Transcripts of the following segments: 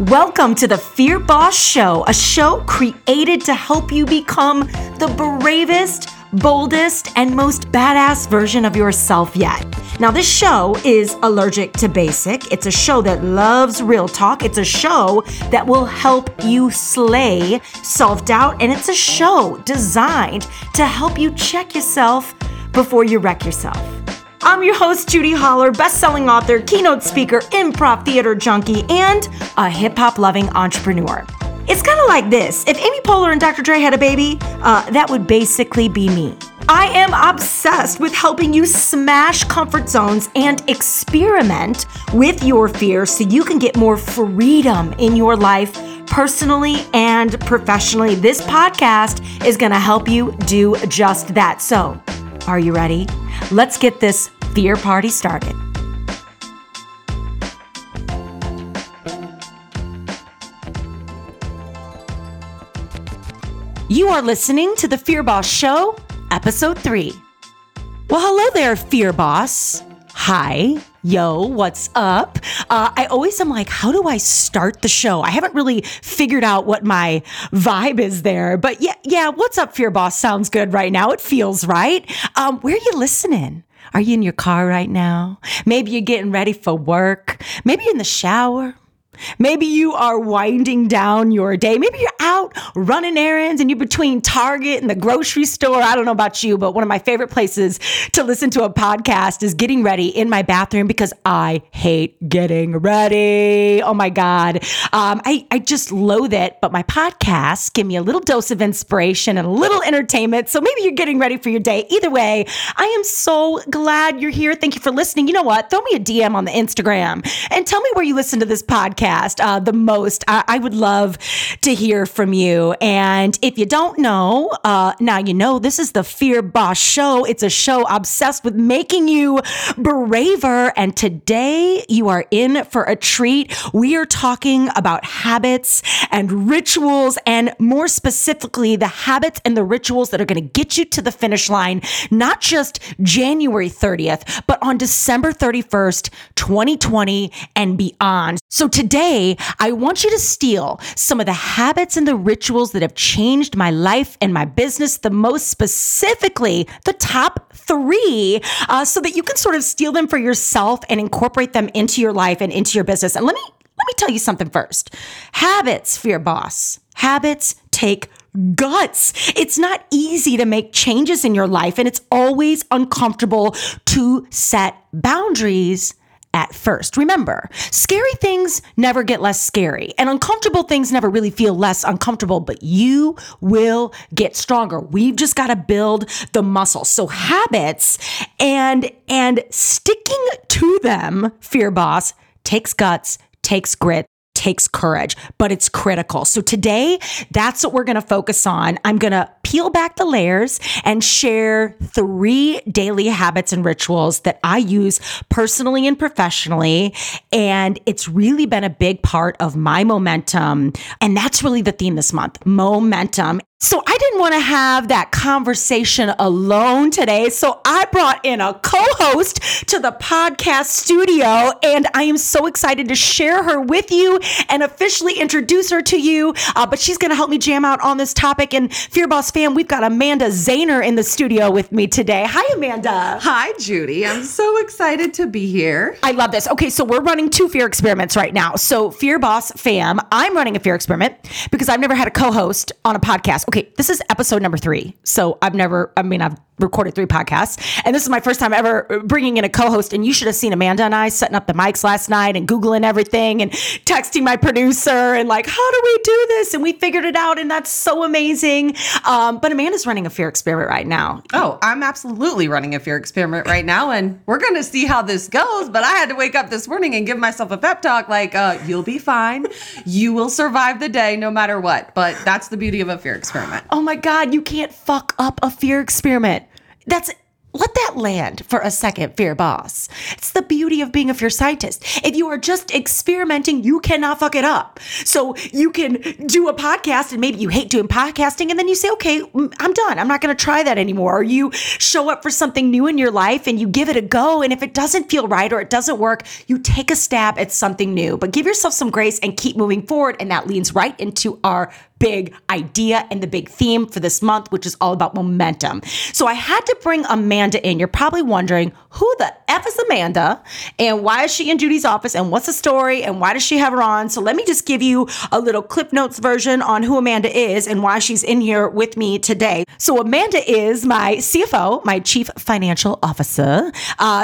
Welcome to the Fear Boss Show, a show created to help you become the bravest, boldest, and most badass version of yourself yet. Now, this show is allergic to basic. It's a show that loves real talk. It's a show that will help you slay self-doubt, and it's a show designed to help you check yourself before you wreck yourself. I'm your host, Judi Holler, best-selling author, keynote speaker, improv theater junkie, and a hip-hop-loving entrepreneur. It's kind of like this. If Amy Poehler and Dr. Dre had a baby, that would basically be me. I am obsessed with helping you smash comfort zones and experiment with your fear so you can get more freedom in your life personally and professionally. This podcast is going to help you do just that. So, are you ready? Let's get this fear party started. You are listening to The Fear Boss Show, Episode 3. Well, hello there, Fear Boss. Hi. Yo, what's up? I always am like, how do I start the show? I haven't really figured out what my vibe is there, but yeah, what's up, Fear Boss? Sounds good right now. It feels right. Where are you listening? Are you in your car right now? Maybe you're getting ready for work. Maybe you're in the shower. Maybe you are winding down your day. Maybe you're out running errands and you're between Target and the grocery store. I don't know about you, but one of my favorite places to listen to a podcast is getting ready in my bathroom because I hate getting ready. Oh my God. I just loathe it, but my podcasts give me a little dose of inspiration and a little entertainment. So maybe you're getting ready for your day. Either way, I am so glad you're here. Thank you for listening. You know what? Throw me a DM on the Instagram and tell me where you listen to this podcast the most. I would love to hear from you. And if you don't know, now you know, this is the Fear Boss Show. It's a show obsessed with making you braver. And today you are in for a treat. We are talking about habits and rituals, and more specifically, the habits and the rituals that are going to get you to the finish line, not just January 30th, but on December 31st, 2020 and beyond. So today, I want you to steal some of the habits and the rituals that have changed my life and my business the most, specifically the top three, so that you can sort of steal them for yourself and incorporate them into your life and into your business. And let me tell you something first. Habits, Fear Boss. Habits take guts. It's not easy to make changes in your life, and it's always uncomfortable to set boundaries at first. Remember, scary things never get less scary, and uncomfortable things never really feel less uncomfortable, but you will get stronger. We've just got to build the muscle. So habits and sticking to them, Fear Boss, takes guts, takes grit, takes courage, but it's critical. So today, that's what we're going to focus on. I'm going to peel back the layers and share 3 daily habits and rituals that I use personally and professionally. And it's really been a big part of my momentum. And that's really the theme this month, momentum. So I didn't want to have that conversation alone today. So I brought in a co-host to the podcast studio, and I am so excited to share her with you and officially introduce her to you. But she's going to help me jam out on this topic. And Fear Boss fam, we've got Amanda Zahner in the studio with me today. Hi, Amanda. Hi, Judi. I'm so excited to be here. I love this. Okay, so we're running 2 fear experiments right now. So Fear Boss fam, I'm running a fear experiment because I've never had a co-host on a podcast. Okay, this is episode number 3. So I've recorded 3 podcasts, and this is my first time ever bringing in a co-host. And you should have seen Amanda and I setting up the mics last night and Googling everything and texting my producer and like, how do we do this? And we figured it out, and that's so amazing. But Amanda's running a fear experiment right now. Oh, I'm absolutely running a fear experiment right now, and we're going to see how this goes. But I had to wake up this morning and give myself a pep talk like, you'll be fine. You will survive the day no matter what. But that's the beauty of a fear experiment. Oh my God, you can't fuck up a fear experiment. That's Let that land for a second, fear boss. It's the beauty of being a fear scientist. If you are just experimenting, you cannot fuck it up. So you can do a podcast and maybe you hate doing podcasting and then you say, okay, I'm done. I'm not going to try that anymore. Or you show up for something new in your life and you give it a go. And if it doesn't feel right or it doesn't work, you take a stab at something new, but give yourself some grace and keep moving forward. And that leans right into our big idea and the big theme for this month, which is all about momentum. So I had to bring Amanda in. You're probably wondering, who the F is Amanda and why is she in Judi's office and what's the story and why does she have her on? So let me just give you a little Cliff Notes version on who Amanda is and why she's in here with me today. So Amanda is my CFO, my Chief Financial Officer.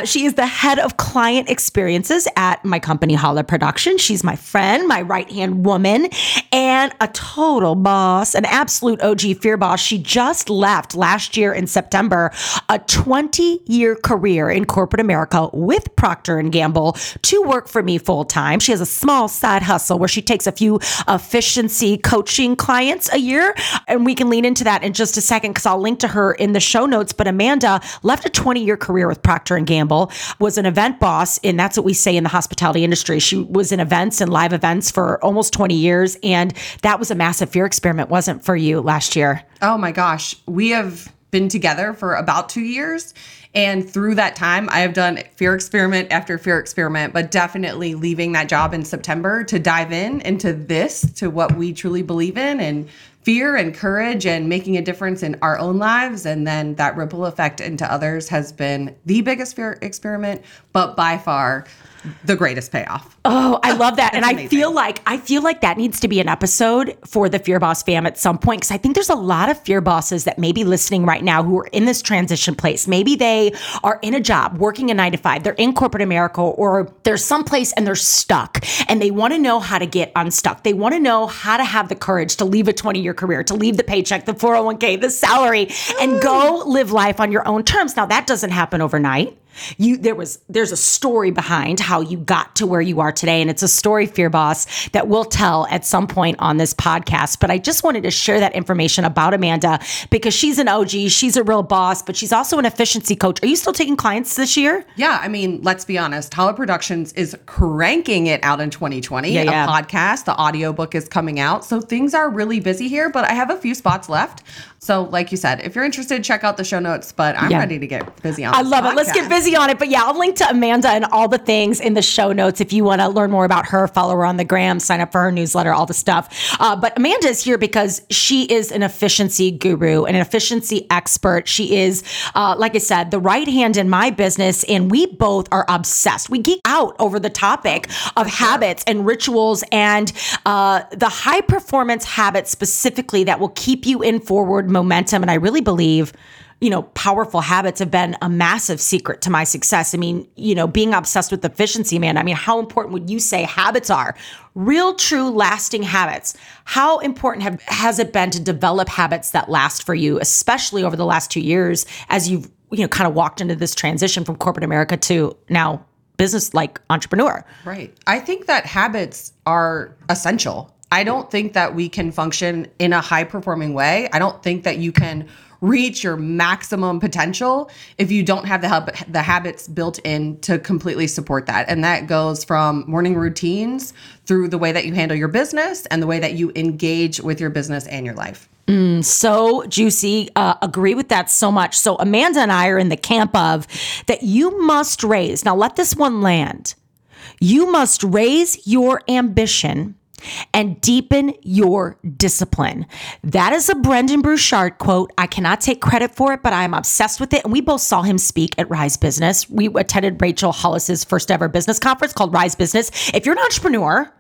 She is the head of client experiences at my company, Holla Production. She's my friend, my right-hand woman, and a total boss, an absolute OG fear boss. She just left last year in September, a 20-year career in corporate America with Procter & Gamble to work for me full-time. She has a small side hustle where she takes a few efficiency coaching clients a year, and we can lean into that in just a second because I'll link to her in the show notes. But Amanda left a 20-year career with Procter & Gamble, was an event boss, and that's what we say in the hospitality industry. She was in events and live events for almost 20 years, and that was a massive fear experiment, wasn't for you last year? Oh my gosh. We have been together for about 2 years. And through that time, I have done fear experiment after fear experiment, but definitely leaving that job in September to dive in into this, to what we truly believe in and fear and courage and making a difference in our own lives. And then that ripple effect into others has been the biggest fear experiment, but by far the greatest payoff. Oh, I love that. And amazing. I feel like that needs to be an episode for the Fear Boss fam at some point, because I think there's a lot of fear bosses that may be listening right now who are in this transition place. Maybe they are in a job working a 9-to-5, they're in corporate America, or they're someplace and they're stuck and they want to know how to get unstuck. They want to know how to have the courage to leave a 20-year career, to leave the paycheck, the 401k, the salary, and go live life on your own terms. Now that doesn't happen overnight. There's a story behind how you got to where you are today, and it's a story, Fear Boss, that we'll tell at some point on this podcast. But I just wanted to share that information about Amanda because she's an OG, she's a real boss, but she's also an efficiency coach. Are you still taking clients this year? Yeah, I mean, let's be honest, Holla Productions is cranking it out in 2020. Yeah. A podcast, the audiobook is coming out, so things are really busy here. But I have a few spots left. So, like you said, if you're interested, check out the show notes. But I'm ready to get busy on. I love it. Let's get busy on it. But yeah, I'll link to Amanda and all the things in the show notes if you want to learn more about her. Follow her on the gram, sign up for her newsletter, all the stuff. But Amanda is here because she is an efficiency guru and an efficiency expert. She is, like I said, the right hand in my business, and we both are obsessed. We geek out over the topic of habits and rituals and the high performance habits specifically that will keep you in forward momentum. And I really believe, you know, powerful habits have been a massive secret to my success. I mean, you know, being obsessed with efficiency, man, I mean, how important would you say habits are? Real, true, lasting habits. How important has it been to develop habits that last for you, especially over the last 2 years as you've, you know, kind of walked into this transition from corporate America to now business like entrepreneur? Right. I think that habits are essential. I don't think that we can function in a high performing way. I don't think that you can reach your maximum potential if you don't have the habits built in to completely support that. And that goes from morning routines through the way that you handle your business and the way that you engage with your business and your life. So juicy. Agree with that so much. So Amanda and I are in the camp of that you must raise. Now let this one land. You must raise your ambition and deepen your discipline. That is a Brendon Burchard quote. I cannot take credit for it, but I'm obsessed with it. And we both saw him speak at Rise Business. We attended Rachel Hollis's first ever business conference called Rise Business. If you're an entrepreneur,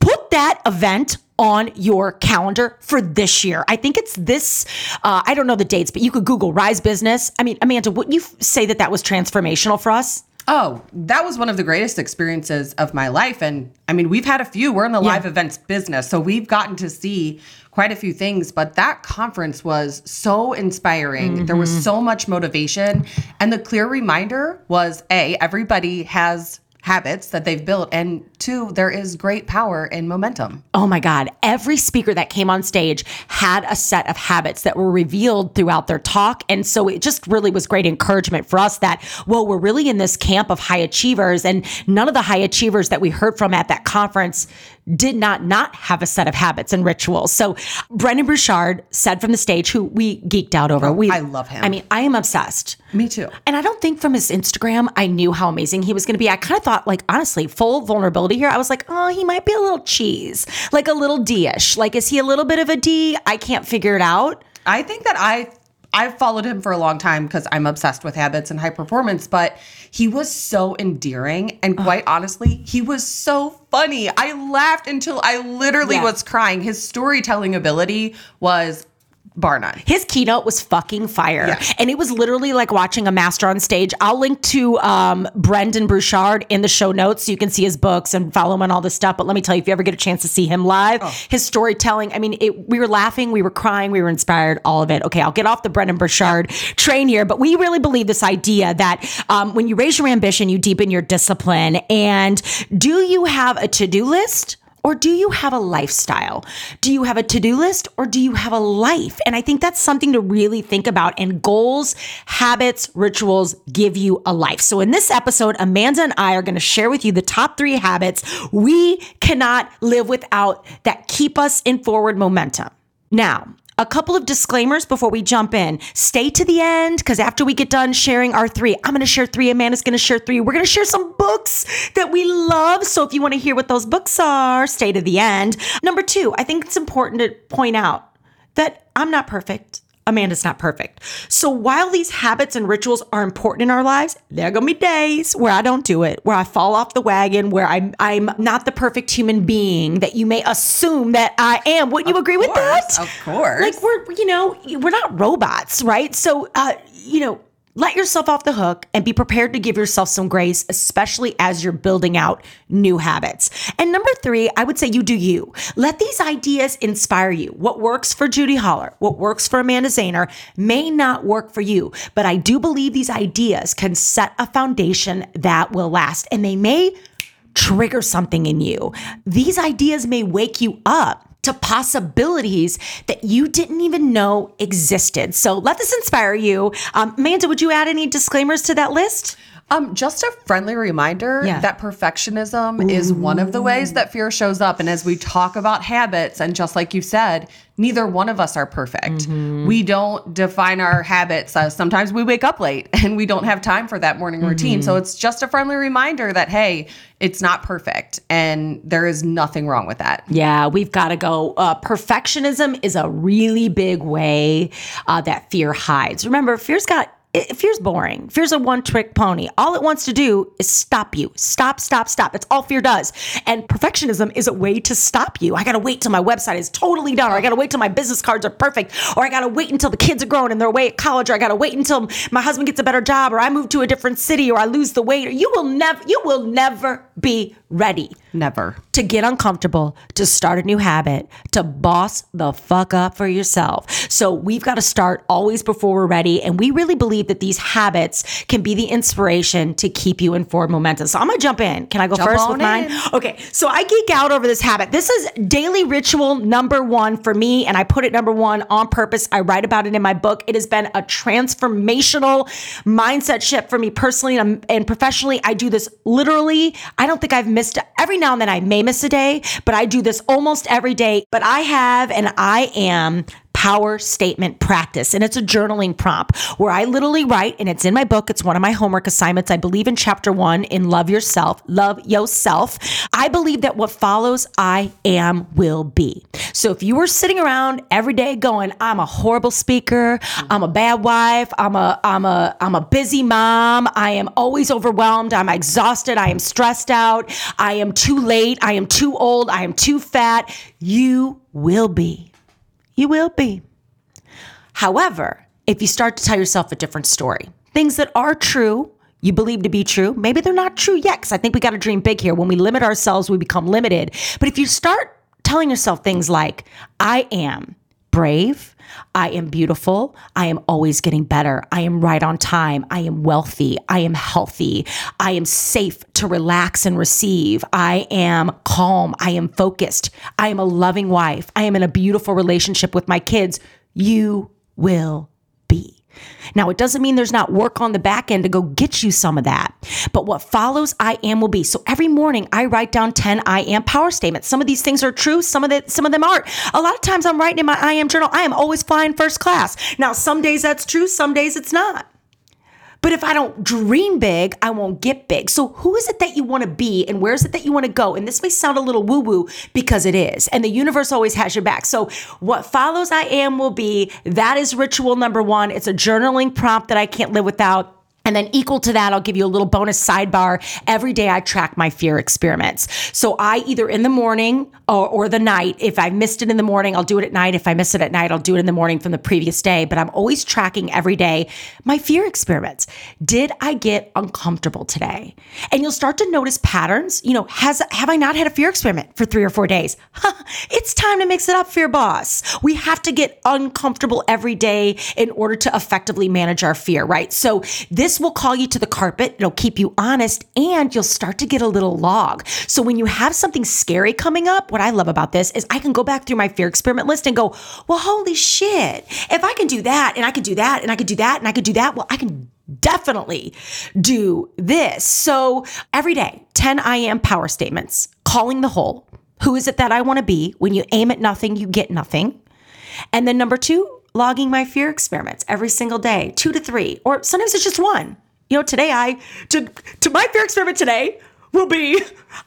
put that event on your calendar for this year. I think it's this, I don't know the dates, but you could Google Rise Business. I mean, Amanda, wouldn't you say that was transformational for us? Oh, that was one of the greatest experiences of my life. And I mean, we've had a few, we're in the live events business, so we've gotten to see quite a few things, but that conference was so inspiring. Mm-hmm. There was so much motivation. And the clear reminder was, A, everybody has habits that they've built. And two, there is great power in momentum. Oh my God. Every speaker that came on stage had a set of habits that were revealed throughout their talk. And so it just really was great encouragement for us that, well, we're really in this camp of high achievers, and none of the high achievers that we heard from at that conference did not have a set of habits and rituals. So Brendon Burchard said from the stage, who we geeked out over. I love him. I mean, I am obsessed. Me too. And I don't think from his Instagram, I knew how amazing he was going to be. I kind of thought, like, honestly, full vulnerability here. I was like, oh, he might be a little cheese, like a little D-ish. Like, is he a little bit of a D? I can't figure it out. I think that I've followed him for a long time because I'm obsessed with habits and high performance, but he was so endearing. And quite honestly, he was so funny. I laughed until I literally was crying. His storytelling ability was bar none. His keynote was fucking fire. Yeah. And it was literally like watching a master on stage. I'll link to Brendon Burchard in the show notes so you can see his books and follow him on all this stuff. But let me tell you, if you ever get a chance to see him live, his storytelling, I mean, we were laughing, we were crying, we were inspired, all of it. Okay, I'll get off the Brendon Burchard train here, but we really believe this idea that when you raise your ambition, you deepen your discipline. And do you have a to-do list? Or do you have a lifestyle? Do you have a to-do list or do you have a life? And I think that's something to really think about. And goals, habits, rituals give you a life. So in this episode, Amanda and I are going to share with you the top 3 habits we cannot live without that keep us in forward momentum. Now, a couple of disclaimers before we jump in. Stay to the end, because after we get done sharing our 3, I'm going to share 3, Amanda's going to share 3. We're going to share some books that we love. So if you want to hear what those books are, stay to the end. Number 2, I think it's important to point out that I'm not perfect. Amanda's not perfect. So while these habits and rituals are important in our lives, there are going to be days where I don't do it, where I fall off the wagon, where I'm not the perfect human being that you may assume that I am. Wouldn't you agree with that? Of course. Like we're not robots, right? So, let yourself off the hook and be prepared to give yourself some grace, especially as you're building out new habits. And number 3, I would say you do you. Let these ideas inspire you. What works for Judi Holler, what works for Amanda Zahner may not work for you, but I do believe these ideas can set a foundation that will last, and they may trigger something in you. These ideas may wake you up to possibilities that you didn't even know existed. So let this inspire you. Amanda, would you add any disclaimers to that list? Just a friendly reminder that perfectionism is one of the ways that fear shows up. And as we talk about habits, and just like you said, neither one of us are perfect. Mm-hmm. We don't define our habits. Sometimes we wake up late and we don't have time for that morning routine. So it's just a friendly reminder that, hey, it's not perfect and there is nothing wrong with that. Yeah, we've got to go. Perfectionism is a really big way that fear hides. Remember, fear's boring. Fear's a one-trick pony. All it wants to do is stop you. Stop, stop, stop. That's all fear does. And perfectionism is a way to stop you. I got to wait till my website is totally done, or I got to wait till my business cards are perfect, or I got to wait until the kids are grown and they're away at college, or I got to wait until my husband gets a better job, or I move to a different city, or I lose the weight. Or you will never be ready. Never. To get uncomfortable, to start a new habit, to boss the fuck up for yourself. So we've got to start always before we're ready. And we really believe that these habits can be the inspiration to keep you in forward momentum. So I'm going to jump in. Can I go first with mine? Okay. So I geek out over this habit. This is daily ritual number 1 for me. And I put it number 1 on purpose. I write about it in my book. It has been a transformational mindset shift for me personally and professionally. I do this literally. I don't think I've missed every now and then I may miss a day, but I do this almost every day. But I have, and I am, power statement practice. And it's a journaling prompt where I literally write, and it's in my book. It's one of my homework assignments. I believe in chapter 1 in Love Yourself. I believe that what follows, I am, will be. So if you were sitting around every day going, I'm a horrible speaker, I'm a bad wife, I'm a busy mom, I am always overwhelmed, I'm exhausted, I am stressed out, I am too late, I am too old, I am too fat, you will be. You will be. However, if you start to tell yourself a different story, things that are true, you believe to be true, maybe they're not true yet, because I think we got to dream big here. When we limit ourselves, we become limited. But if you start telling yourself things like, I am brave. I am beautiful. I am always getting better. I am right on time. I am wealthy. I am healthy. I am safe to relax and receive. I am calm. I am focused. I am a loving wife. I am in a beautiful relationship with my kids. You will be. Now, it doesn't mean there's not work on the back end to go get you some of that, but what follows I am will be. So every morning I write down 10 I am power statements. Some of these things are true. Some of them aren't. A lot of times I'm writing in my I am journal, I am always flying first class. Now, some days that's true. Some days it's not. But if I don't dream big, I won't get big. So who is it that you want to be and where is it that you want to go? And this may sound a little woo-woo because it is. And the universe always has your back. So what follows I am will be, that is ritual number one. It's a journaling prompt that I can't live without. And then equal to that, I'll give you a little bonus sidebar. Every day I track my fear experiments. So I either in the morning or the night, if I missed it in the morning, I'll do it at night. If I miss it at night, I'll do it in the morning from the previous day. But I'm always tracking every day my fear experiments. Did I get uncomfortable today? And you'll start to notice patterns. You know, have I not had a fear experiment for 3 or 4 days? It's time to mix it up, fear boss. We have to get uncomfortable every day in order to effectively manage our fear, right? So this will call you to the carpet. It'll keep you honest and you'll start to get a little log. So when you have something scary coming up, what I love about this is I can go back through my fear experiment list and go, well, holy shit, if I can do that and I could do that and I could do that and I could do that, well, I can definitely do this. So every day, 10 I am power statements, calling the whole. Who is it that I want to be? When you aim at nothing, you get nothing. And then number two, logging my fear experiments every single day, 2 to 3, or sometimes it's just one. You know, today to my fear experiment today will be,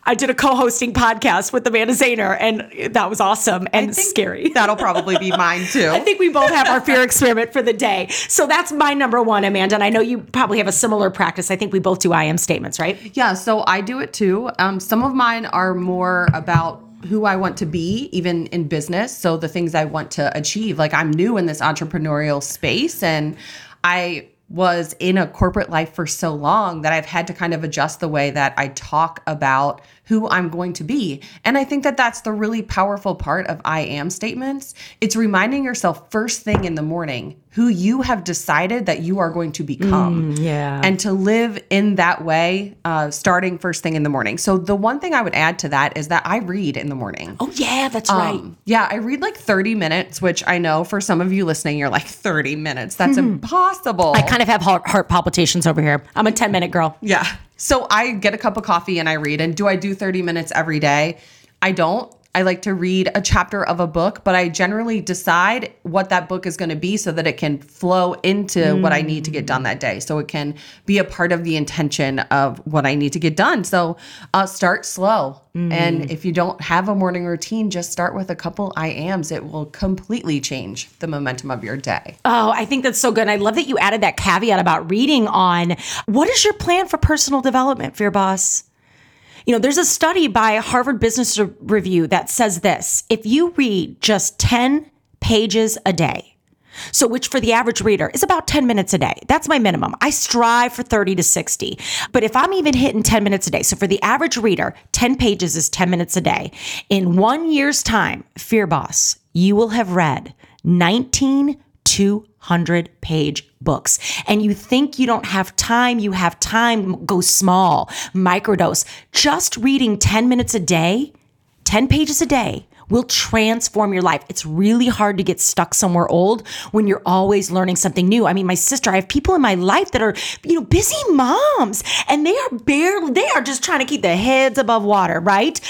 I did a co-hosting podcast with Amanda Zahner and that was awesome and scary. That'll probably be mine too. I think we both have our fear experiment for the day. So that's my number one, Amanda. And I know you probably have a similar practice. I think we both do I am statements, right? Yeah. So I do it too. Some of mine are more about who I want to be, even in business. So the things I want to achieve, like I'm new in this entrepreneurial space and I was in a corporate life for so long that I've had to kind of adjust the way that I talk about who I'm going to be. And I think that that's the really powerful part of I am statements. It's reminding yourself first thing in the morning who you have decided that you are going to become. Yeah. And to live in that way, starting first thing in the morning. So the one thing I would add to that is that I read in the morning. Oh yeah, that's right. Yeah, I read like 30 minutes, which I know for some of you listening, you're like 30 minutes, that's impossible. I kind of have heart palpitations over here. I'm a 10-minute girl. Yeah. So I get a cup of coffee and I read. And do I do 30 minutes every day? I don't. I like to read a chapter of a book, but I generally decide what that book is going to be so that it can flow into what I need to get done that day. So it can be a part of the intention of what I need to get done. So start slow. And if you don't have a morning routine, just start with a couple I ams. It will completely change the momentum of your day. Oh, I think that's so good. And I love that you added that caveat about reading on what is your plan for personal development for your boss? You know, there's a study by Harvard Business Review that says this. If you read just 10 pages a day, so which for the average reader is about 10 minutes a day. That's my minimum. I strive for 30 to 60. But if I'm even hitting 10 minutes a day, so for the average reader, 10 pages is 10 minutes a day. In 1 year's time, Fear Boss, you will have read 19 200-page books. And you think you don't have time, you have time, go small, microdose. Just reading 10 minutes a day, 10 pages a day will transform your life. It's really hard to get stuck somewhere old when you're always learning something new. I mean, my sister, I have people in my life that are, you know, busy moms and they are just trying to keep their heads above water, right?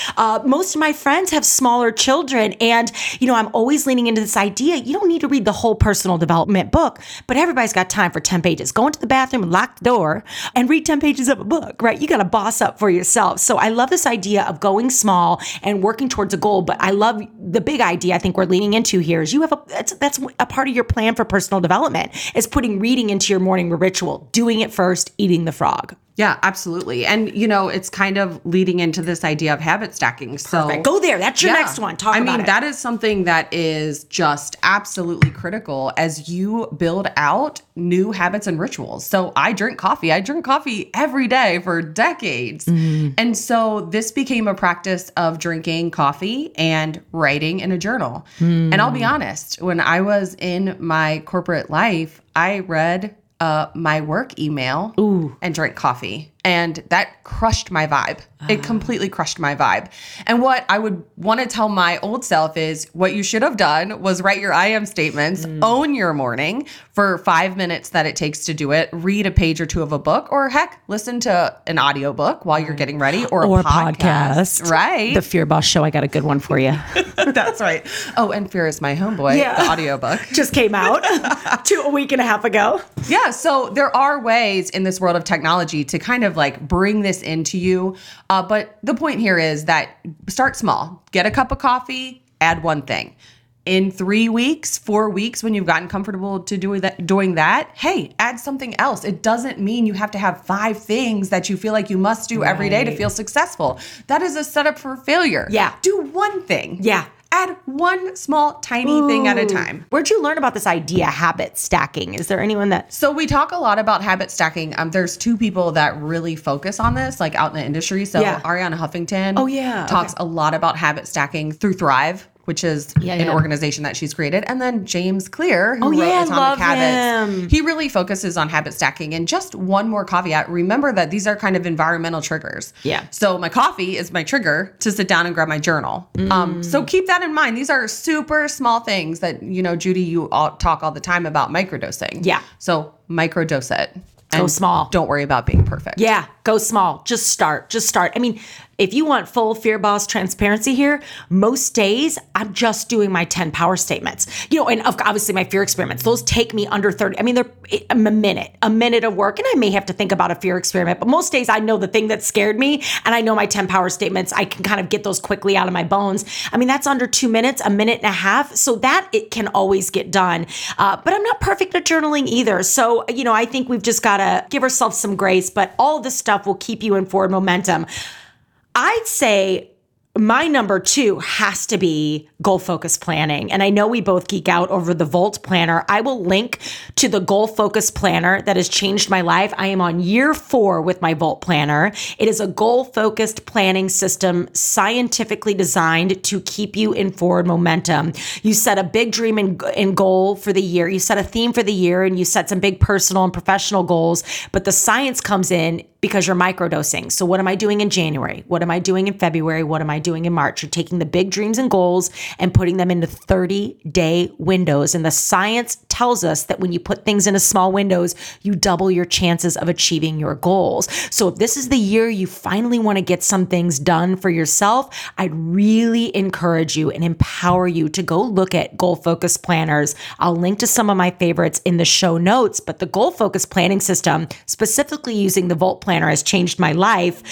Most of my friends have smaller children and, you know, I'm always leaning into this idea. You don't need to read the whole personal development book, but everybody's got time for 10 pages. Go into the bathroom and lock the door and read 10 pages of a book, right? You got to boss up for yourself. So I love this idea of going small and working towards a goal, but I love the big idea I think we're leaning into here is you have that's a part of your plan for personal development is putting reading into your morning ritual, doing it first, eating the frog. Yeah, absolutely. And, you know, it's kind of leading into this idea of habit stacking. So perfect. Go there. That's your next one. Talk about it. I mean, that is something that is just absolutely critical as you build out new habits and rituals. So I drink coffee. I drink coffee every day for decades. Mm. And so this became a practice of drinking coffee and writing in a journal. Mm. And I'll be honest, when I was in my corporate life, I read my work email and drank coffee. And that crushed my vibe. It completely crushed my vibe. And what I would want to tell my old self is what you should have done was write your I am statements, own your morning for 5 minutes that it takes to do it, read a page or two of a book, or heck, listen to an audiobook while you're getting ready or a podcast. Right. The Fear Boss Show. I got a good one for you. That's right. Oh, and Fear Is My Homeboy, the audiobook. Just came out a week and a half ago. Yeah. So there are ways in this world of technology to kind of like bring this into you. But the point here is that start small, get a cup of coffee, add one thing. In 3 weeks, 4 weeks, when you've gotten comfortable to doing that, hey, add something else. It doesn't mean you have to have 5 things that you feel like you must do every day to feel successful. That is a setup for failure. Yeah. Do one thing. Yeah. Add one small, tiny thing at a time. Where'd you learn about this idea, habit stacking? Is there anyone that... So we talk a lot about habit stacking. There's 2 people that really focus on this, like out in the industry. So Arianna Huffington talks a lot about habit stacking through Thrive, which is an organization that she's created. And then James Clear, who wrote Atomic Habits. Him. He really focuses on habit stacking. And just one more caveat, remember that these are kind of environmental triggers. Yeah. So my coffee is my trigger to sit down and grab my journal. So keep that in mind. These are super small things that, you know, Judi, you all talk all the time about microdosing. Yeah. So microdose it. Go small. Don't worry about being perfect. Yeah. Go small. Just start. Just start. I mean, if you want full Fear Boss transparency here, most days I'm just doing my 10 power statements, you know, and obviously my fear experiments. Those take me under 30. I mean, they're a minute of work, and I may have to think about a fear experiment, but most days I know the thing that scared me, and I know my 10 power statements. I can kind of get those quickly out of my bones. I mean, that's under 2 minutes, a minute and a half, so that it can always get done. But I'm not perfect at journaling either. So, you know, I think we've just got to give ourselves some grace, but all this stuff will keep you in forward momentum. I'd say my number 2 has to be goal-focused planning. And I know we both geek out over the Vault Planner. I will link to the goal-focused planner that has changed my life. I am on year 4 with my Vault Planner. It is a goal-focused planning system scientifically designed to keep you in forward momentum. You set a big dream and goal for the year. You set a theme for the year, and you set some big personal and professional goals. But the science comes in because you're microdosing. So what am I doing in January? What am I doing in February? What am I doing in March? You're taking the big dreams and goals and putting them into 30-day windows. And the science tells us that when you put things into small windows, you double your chances of achieving your goals. So if this is the year you finally want to get some things done for yourself, I'd really encourage you and empower you to go look at goal-focused planners. I'll link to some of my favorites in the show notes, but the goal-focused planning system, specifically using the Vault Planner, has changed my life.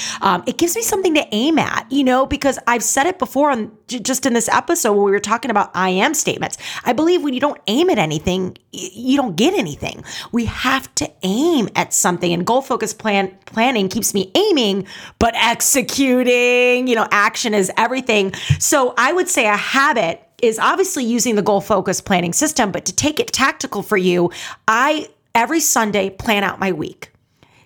It gives me something to aim at, you know, because I've said it before just in this episode when we were talking about I am statements. I believe when you don't aim at anything, you don't get anything. We have to aim at something, and goal-focused planning keeps me aiming, but executing, you know, action is everything. So I would say a habit is obviously using the goal-focused planning system, but to take it tactical for you, I, every Sunday, plan out my week.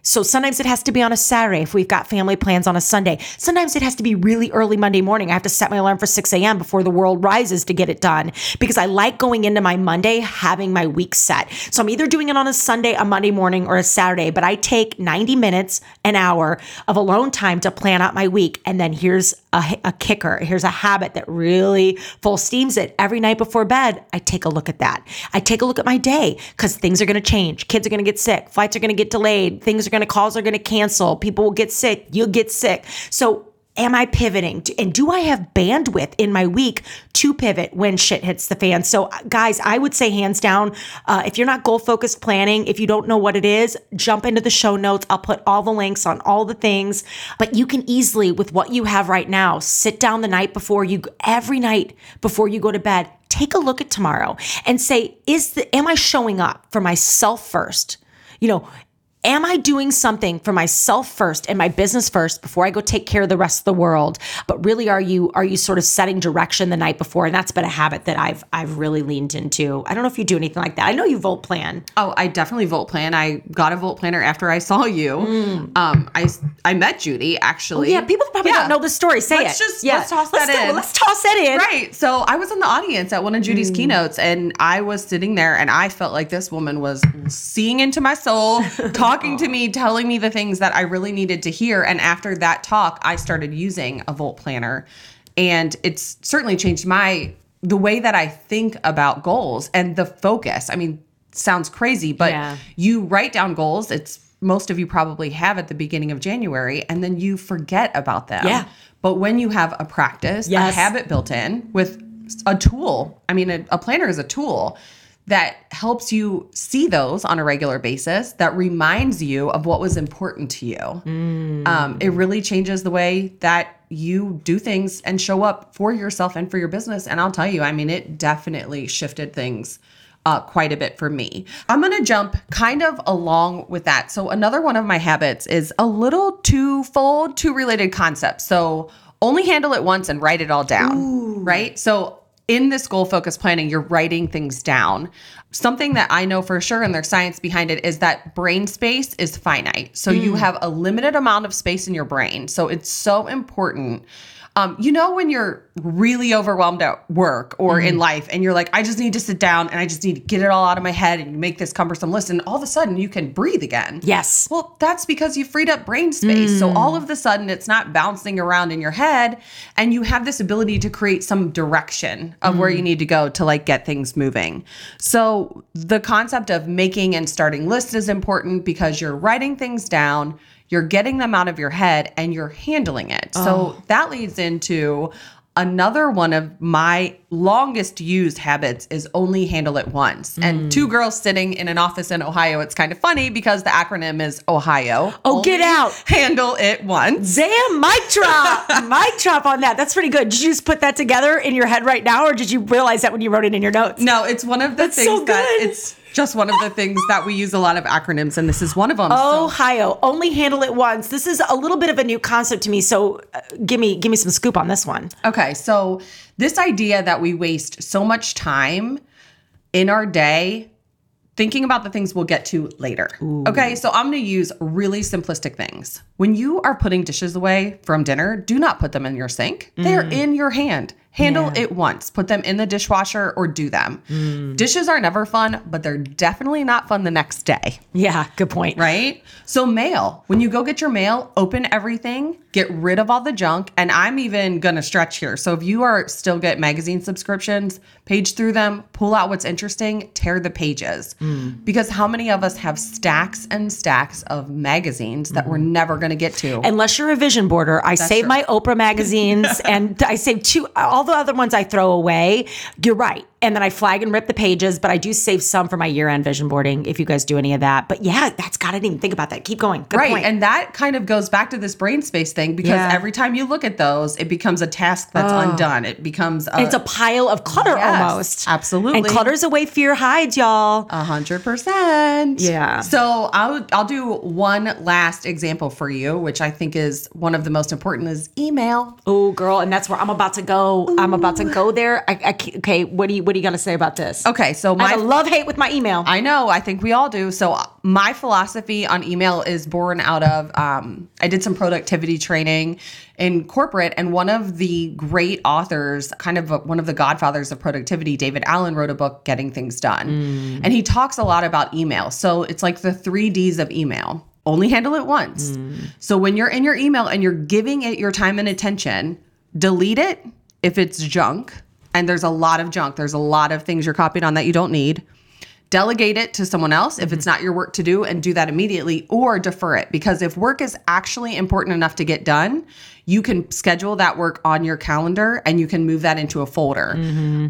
So sometimes it has to be on a Saturday if we've got family plans on a Sunday. Sometimes it has to be really early Monday morning. I have to set my alarm for 6 a.m. before the world rises to get it done, because I like going into my Monday having my week set. So I'm either doing it on a Sunday, a Monday morning, or a Saturday, but I take 90 minutes, an hour of alone time to plan out my week. And then here's a kicker. Here's a habit that really full steams it. Every night before bed, I take a look at that. I take a look at my day, because things are going to change. Kids are going to get sick. Flights are going to get delayed. Calls are going to cancel. People will get sick. You'll get sick. So am I pivoting? And do I have bandwidth in my week to pivot when shit hits the fan? So guys, I would say hands down, if you're not goal-focused planning, if you don't know what it is, jump into the show notes. I'll put all the links on all the things, but you can easily, with what you have right now, sit down the night before you, every night before you go to bed, take a look at tomorrow and say, am I showing up for myself first? You know, Am I doing something for myself first and my business first before I go take care of the rest of the world? But really, are you sort of setting direction the night before? And that's been a habit that I've really leaned into. I don't know if you do anything like that. I know you Vault plan. Oh, I definitely Vault plan. I got a Vault planner after I saw you. Mm. I met Judi, actually. Oh, yeah, people probably don't know the story. Say let's it. Just, yeah. Let's toss let's that go, in. Let's toss that in. Right. So I was in the audience at one of Judi's keynotes, and I was sitting there, and I felt like this woman was seeing into my soul, talking to me, telling me the things that I really needed to hear. And after that talk, I started using a Vault planner, and it's certainly changed the way that I think about goals and the focus. I mean, sounds crazy, but you write down goals. Most of you probably have at the beginning of January, and then you forget about them. Yeah. But when you have a practice, a habit built in with a tool, I mean, a planner is a tool that helps you see those on a regular basis, that reminds you of what was important to you. Mm. It really changes the way that you do things and show up for yourself and for your business. And I'll tell you, I mean, it definitely shifted things quite a bit for me. I'm going to jump kind of along with that. So another one of my habits is a little twofold, two related concepts. So only handle it once and write it all down, right? So in this goal-focused planning, you're writing things down. Something that I know for sure, and there's science behind it, is that brain space is finite. So you have a limited amount of space in your brain. So it's so important. You know, when you're really overwhelmed at work or in life, and you're like, I just need to sit down and I just need to get it all out of my head, and you make this cumbersome list, and all of a sudden you can breathe again. Yes. Well, that's because you freed up brain space. So all of a sudden it's not bouncing around in your head, and you have this ability to create some direction of where you need to go to like get things moving. So the concept of making and starting lists is important because you're writing things down, you're getting them out of your head, and you're handling it. Oh. So that leads into another one of my longest used habits is only handle it once. And two girls sitting in an office in Ohio, it's kind of funny because the acronym is OHIO. Oh, only get out. Handle it once. Damn, mic drop. Mic drop on that. That's pretty good. Did you just put that together in your head right now, or did you realize that when you wrote it in your notes? No, it's one of the things so that it's... just one of the things that we use a lot of acronyms, and this is one of them. Ohio, only handle it once. This is a little bit of a new concept to me, so give me some scoop on this one. Okay, so this idea that we waste so much time in our day thinking about the things we'll get to later. Ooh. Okay, so I'm going to use really simplistic things. When you are putting dishes away from dinner, do not put them in your sink. They're in your hand. Handle it once. Put them in the dishwasher or do them. Dishes are never fun, but they're definitely not fun the next day. Yeah, good point. Right? So mail. When you go get your mail, open everything, get rid of all the junk. And I'm even going to stretch here. So if you are still get magazine subscriptions, page through them, pull out what's interesting, tear the pages. Because how many of us have stacks and stacks of magazines that we're never going to get to? Unless you're a vision boarder. I save my Oprah magazines and I save all the other ones I throw away, you're right. And then I flag and rip the pages, but I do save some for my year-end vision boarding if you guys do any of that. But yeah, that's God, I didn't even think about that. Keep going. Good right. point. And that kind of goes back to this brain space thing because every time you look at those, it becomes a task that's undone. It becomes it's a pile of clutter almost. Absolutely. And clutter's away fear hides, y'all. 100%. Yeah. So I'll do one last example for you, which I think is one of the most important is email. Oh, girl. And that's where I'm about to go. Ooh. I'm about to go there. Okay. What are you going to say about this? Okay, so I have a love-hate with my email. I know. I think we all do. So my philosophy on email is born out of, I did some productivity training in corporate, and one of the great authors, kind of one of the godfathers of productivity, David Allen, wrote a book, Getting Things Done. And he talks a lot about email. So it's like the 3 Ds of email. Only handle it once. So when you're in your email and you're giving it your time and attention, delete it if it's junk. And there's a lot of junk. There's a lot of things you're copied on that you don't need. Delegate it to someone else if it's not your work to do, and do that immediately, or defer it. Because if work is actually important enough to get done, you can schedule that work on your calendar and you can move that into a folder.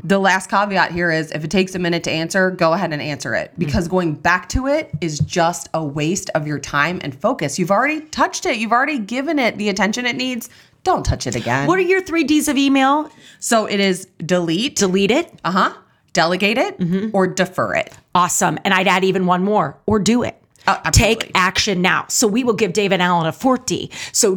The last caveat here is if it takes a minute to answer, go ahead and answer it, because going back to it is just a waste of your time and focus. You've already touched it. You've already given it the attention it needs. Don't touch it again. What are your 3 Ds of email? So it is delete. Delete it. Delegate it or defer it. Awesome. And I'd add even one more, or do it. Take action now. So we will give David Allen a 40. So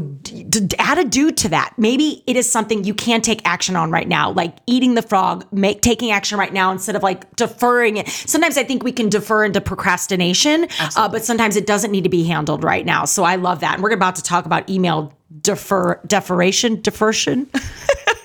add a do to that. Maybe it is something you can take action on right now, like eating the frog, taking action right now instead of like deferring it. Sometimes I think we can defer into procrastination, but sometimes it doesn't need to be handled right now. So I love that. And we're about to talk about email deferration.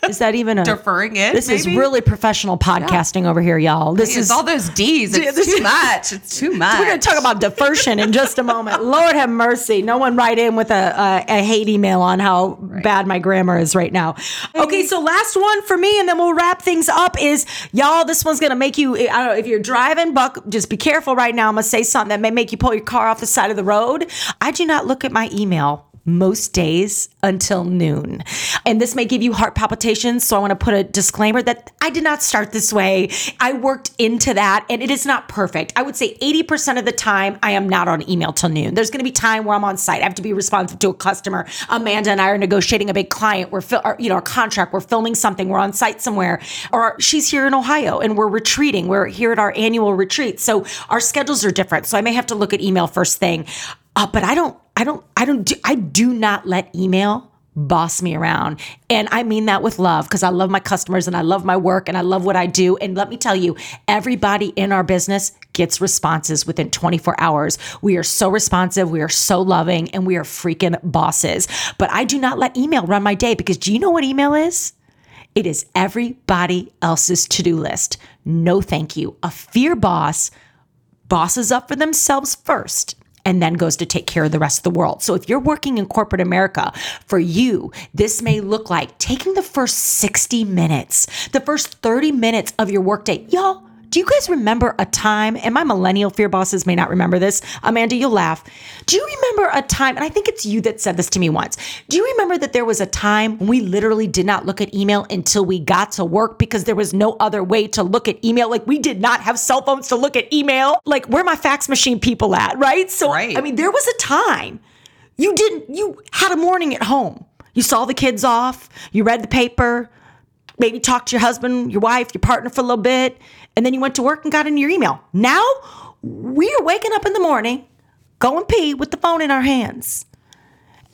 Is that even a deferring it? This maybe? Is really professional podcasting over here, y'all. This is all those D's. It's too much. It's too much. We're going to talk about defersion in just a moment. Lord have mercy. No one write in with a hate email on how bad my grammar is right now. Okay, so last one for me, and then we'll wrap things up is, y'all, this one's going to make you, I don't know, if you're driving, just be careful right now. I'm going to say something that may make you pull your car off the side of the road. I do not look at my email most days until noon. And this may give you heart palpitations. So I want to put a disclaimer that I did not start this way. I worked into that, and it is not perfect. I would say 80% of the time I am not on email till noon. There's going to be time where I'm on site. I have to be responsive to a customer. Amanda and I are negotiating a big client. We're our contract. We're filming something. We're on site somewhere, or she's here in Ohio and we're retreating. We're here at our annual retreat. So our schedules are different. So I may have to look at email first thing, but I do not let email boss me around. And I mean that with love, because I love my customers and I love my work and I love what I do. And let me tell you, everybody in our business gets responses within 24 hours. We are so responsive. We are so loving, and we are freaking bosses. But I do not let email run my day, because do you know what email is? It is everybody else's to-do list. No, thank you. A fear boss bosses up for themselves first, and then goes to take care of the rest of the world. So if you're working in corporate America, for you, this may look like taking the first 60 minutes, the first 30 minutes of your workday. Y'all, do you guys remember a time, and my millennial fear bosses may not remember this, Amanda, you'll laugh. Do you remember a time, and I think it's you that said this to me once, do you remember that there was a time when we literally did not look at email until we got to work because there was no other way to look at email? Like, we did not have cell phones to look at email. Like, where my fax machine people at, right? So, I mean, there was a time you had a morning at home. You saw the kids off, you read the paper, maybe talked to your husband, your wife, your partner for a little bit, and then you went to work and got into your email. Now we are waking up in the morning, going pee with the phone in our hands,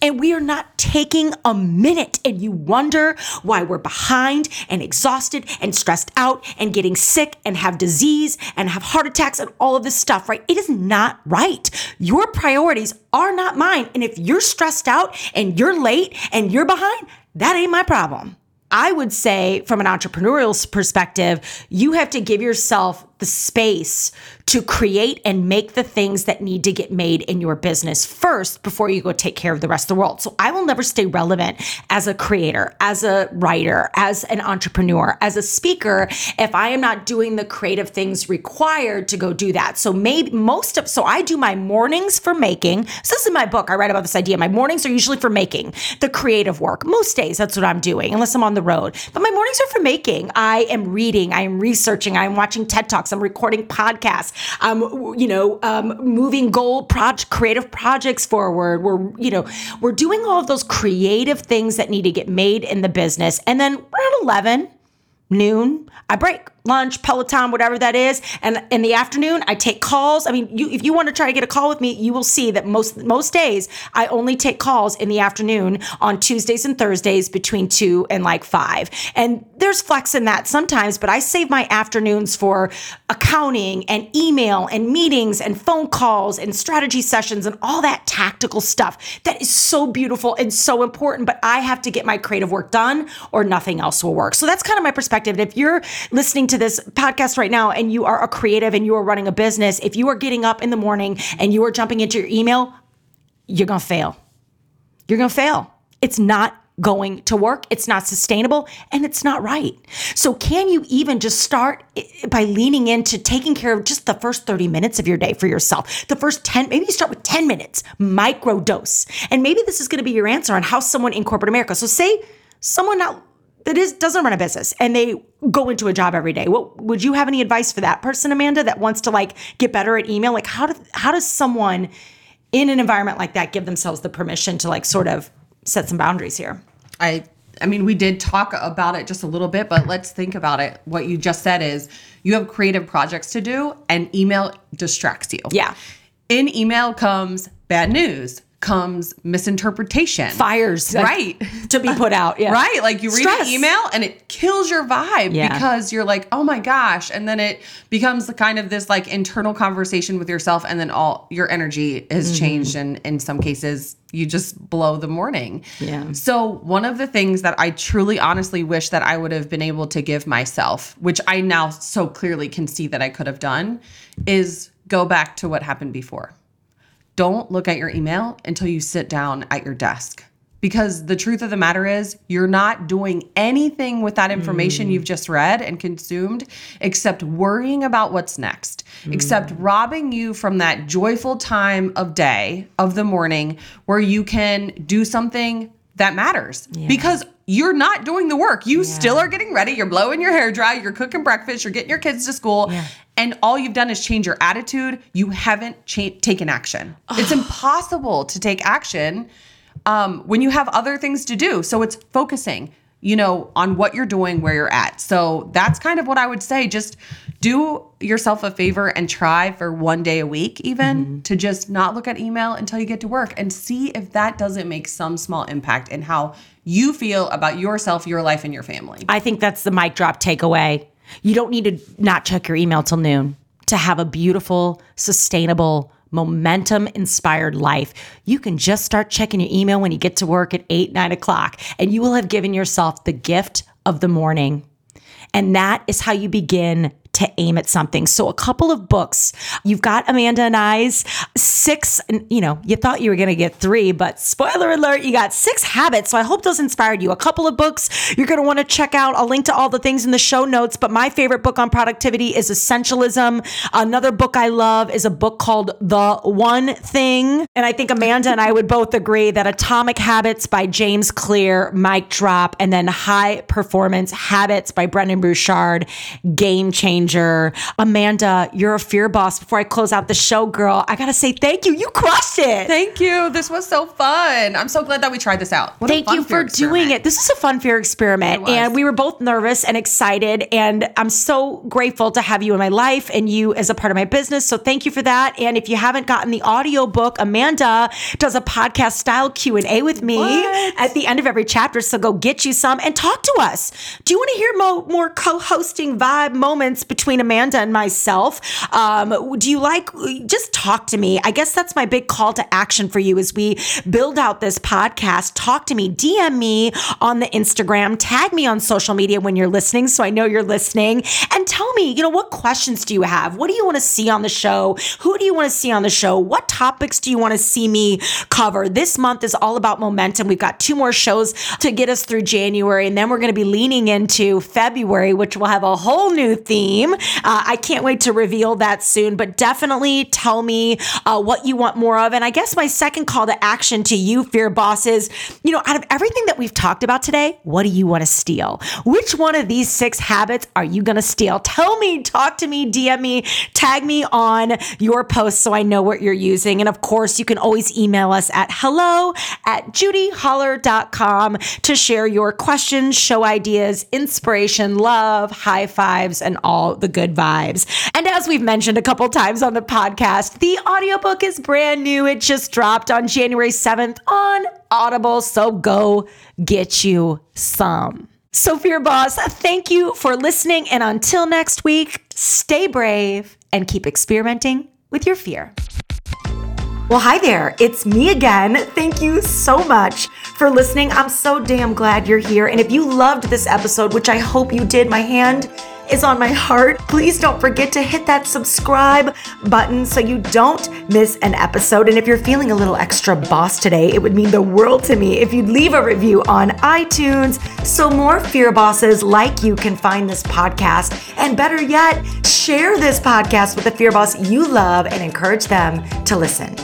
and we are not taking a minute, and you wonder why we're behind and exhausted and stressed out and getting sick and have disease and have heart attacks and all of this stuff, right? It is not right. Your priorities are not mine. And if you're stressed out and you're late and you're behind, that ain't my problem. I would say, from an entrepreneurial perspective, you have to give yourself the space to create and make the things that need to get made in your business first before you go take care of the rest of the world. So I will never stay relevant as a creator, as a writer, as an entrepreneur, as a speaker, if I am not doing the creative things required to go do that. So so I do my mornings for making. So this is my book. I write about this idea. My mornings are usually for making the creative work. Most days, that's what I'm doing, unless I'm on the road. But my mornings are for making. I am reading. I am researching. I am watching TED Talks. I'm recording podcasts. Moving creative projects forward. We're doing all of those creative things that need to get made in the business. And then around 11, noon, I break, lunch, Peloton, whatever that is. And in the afternoon, I take calls. I mean, if you want to try to get a call with me, you will see that most days I only take calls in the afternoon on Tuesdays and Thursdays between 2 and 5. And there's flex in that sometimes, but I save my afternoons for accounting and email and meetings and phone calls and strategy sessions and all that tactical stuff that is so beautiful and so important, but I have to get my creative work done or nothing else will work. So that's kind of my perspective. If you're listening to this podcast right now and you are a creative and you are running a business, if you are getting up in the morning and you are jumping into your email, you're going to fail. You're going to fail. It's not going to work. It's not sustainable, and it's not right. So can you even just start by leaning into taking care of just the first 30 minutes of your day for yourself? The first 10, maybe you start with 10 minutes, micro dose. And maybe this is going to be your answer on how someone in corporate America. So say someone doesn't run a business and they go into a job every day. What would you have any advice for that person, Amanda, that wants to like get better at email? Like how does someone in an environment like that give themselves the permission to like sort of set some boundaries here? I mean, we did talk about it just a little bit, but let's think about it. What you just said is you have creative projects to do and email distracts you. Yeah. in email comes bad news, comes misinterpretation. Fires. Right. To be put out. Yeah. Right. Like you read an email and it kills your vibe because you're like, oh my gosh. And then it becomes the kind of this like internal conversation with yourself, and then all your energy has changed. And in some cases you just blow the morning. Yeah. So one of the things that I truly honestly wish that I would have been able to give myself, which I now so clearly can see that I could have done, is go back to what happened before. Don't look at your email until you sit down at your desk, because the truth of the matter is you're not doing anything with that information you've just read and consumed except worrying about what's next, except robbing you from that joyful time of day, of the morning, where you can do something that matters because you're not doing the work. You still are getting ready. You're blowing your hair dry. You're cooking breakfast. You're getting your kids to school. Yeah. And all you've done is change your attitude. You haven't taken action. It's impossible to take action when you have other things to do. So it's focusing, you know, on what you're doing, where you're at. So that's kind of what I would say. Just do yourself a favor and try for one day a week even to just not look at email until you get to work, and see if that doesn't make some small impact in how you feel about yourself, your life, and your family. I think that's the mic drop takeaway. You don't need to not check your email till noon to have a beautiful, sustainable, momentum-inspired life. You can just start checking your email when you get to work at 8, 9 o'clock, and you will have given yourself the gift of the morning. And that is how you begin to aim at something. So a couple of books. You've got Amanda and I's 6, you know, you thought you were going to get 3, but spoiler alert, you got 6 habits. So I hope those inspired you. A couple of books you're going to want to check out. I'll link to all the things in the show notes, but my favorite book on productivity is Essentialism. Another book I love is a book called The One Thing. And I think Amanda and I would both agree that Atomic Habits by James Clear, mic drop, and then High Performance Habits by Brendon Burchard, game changer. Amanda, you're a fear boss. Before I close out the show, girl, I got to say thank you. You crushed it. Thank you. This was so fun. I'm so glad that we tried this out. Thank you for doing it. This is a fun fear experiment. And we were both nervous and excited. And I'm so grateful to have you in my life and you as a part of my business. So thank you for that. And if you haven't gotten the audio book, Amanda does a podcast style Q&A with me at the end of every chapter. So go get you some and talk to us. Do you want to hear more co-hosting vibe moments between Amanda and myself? Do you like, just talk to me. I guess that's my big call to action for you as we build out this podcast. Talk to me, DM me on the Instagram, tag me on social media when you're listening, so I know you're listening, and tell me, you know, what questions do you have? What do you want to see on the show? Who do you want to see on the show? What topics do you want to see me cover? This month is all about momentum. We've got 2 more shows to get us through January, and then we're going to be leaning into February, which will have a whole new theme. I can't wait to reveal that soon, but definitely tell me what you want more of. And I guess my second call to action to you, fear bosses, you know, out of everything that we've talked about today, what do you want to steal? Which one of these 6 habits are you going to steal? Tell me, talk to me, DM me, tag me on your post so I know what you're using. And of course, you can always email us at hello@judiholler.com to share your questions, show ideas, inspiration, love, high fives, and all the good vibes. And as we've mentioned a couple times on the podcast, the audiobook is brand new. It just dropped on January 7th on Audible. So go get you some. So Fear Boss, thank you for listening. And until next week, stay brave and keep experimenting with your fear. Well, hi there. It's me again. Thank you so much for listening. I'm so damn glad you're here. And if you loved this episode, which I hope you did, my hand is on my heart. Please don't forget to hit that subscribe button so you don't miss an episode. And if you're feeling a little extra boss today, it would mean the world to me if you'd leave a review on iTunes so more fear bosses like you can find this podcast. And better yet, share this podcast with a fear boss you love and encourage them to listen.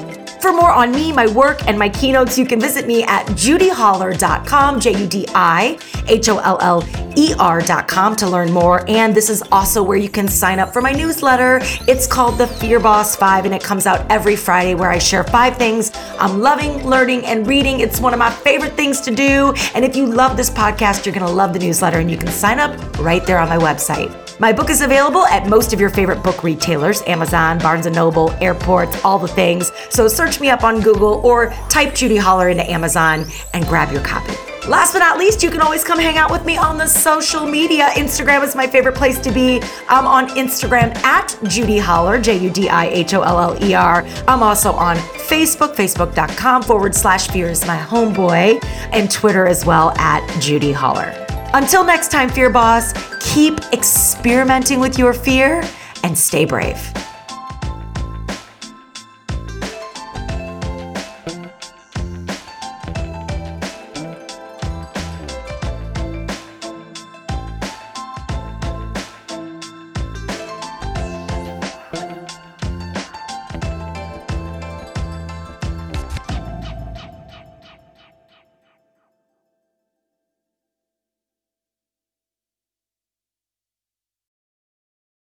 For more on me, my work, and my keynotes, you can visit me at judiholler.com, JUDIHOLLER.com to learn more. And this is also where you can sign up for my newsletter. It's called The Fear Boss 5, and it comes out every Friday, where I share 5 things I'm loving, learning, and reading. It's one of my favorite things to do. And if you love this podcast, you're going to love the newsletter, and you can sign up right there on my website. My book is available at most of your favorite book retailers, Amazon, Barnes & Noble, airports, all the things. So search me up on Google or type Judi Holler into Amazon and grab your copy. Last but not least, you can always come hang out with me on the social media. Instagram is my favorite place to be. I'm on Instagram at Judi Holler, JudiHoller. I'm also on Facebook, facebook.com/Fear Is My Homeboy, and Twitter as well at Judi Holler. Until next time, Fear Boss, keep experimenting with your fear and stay brave.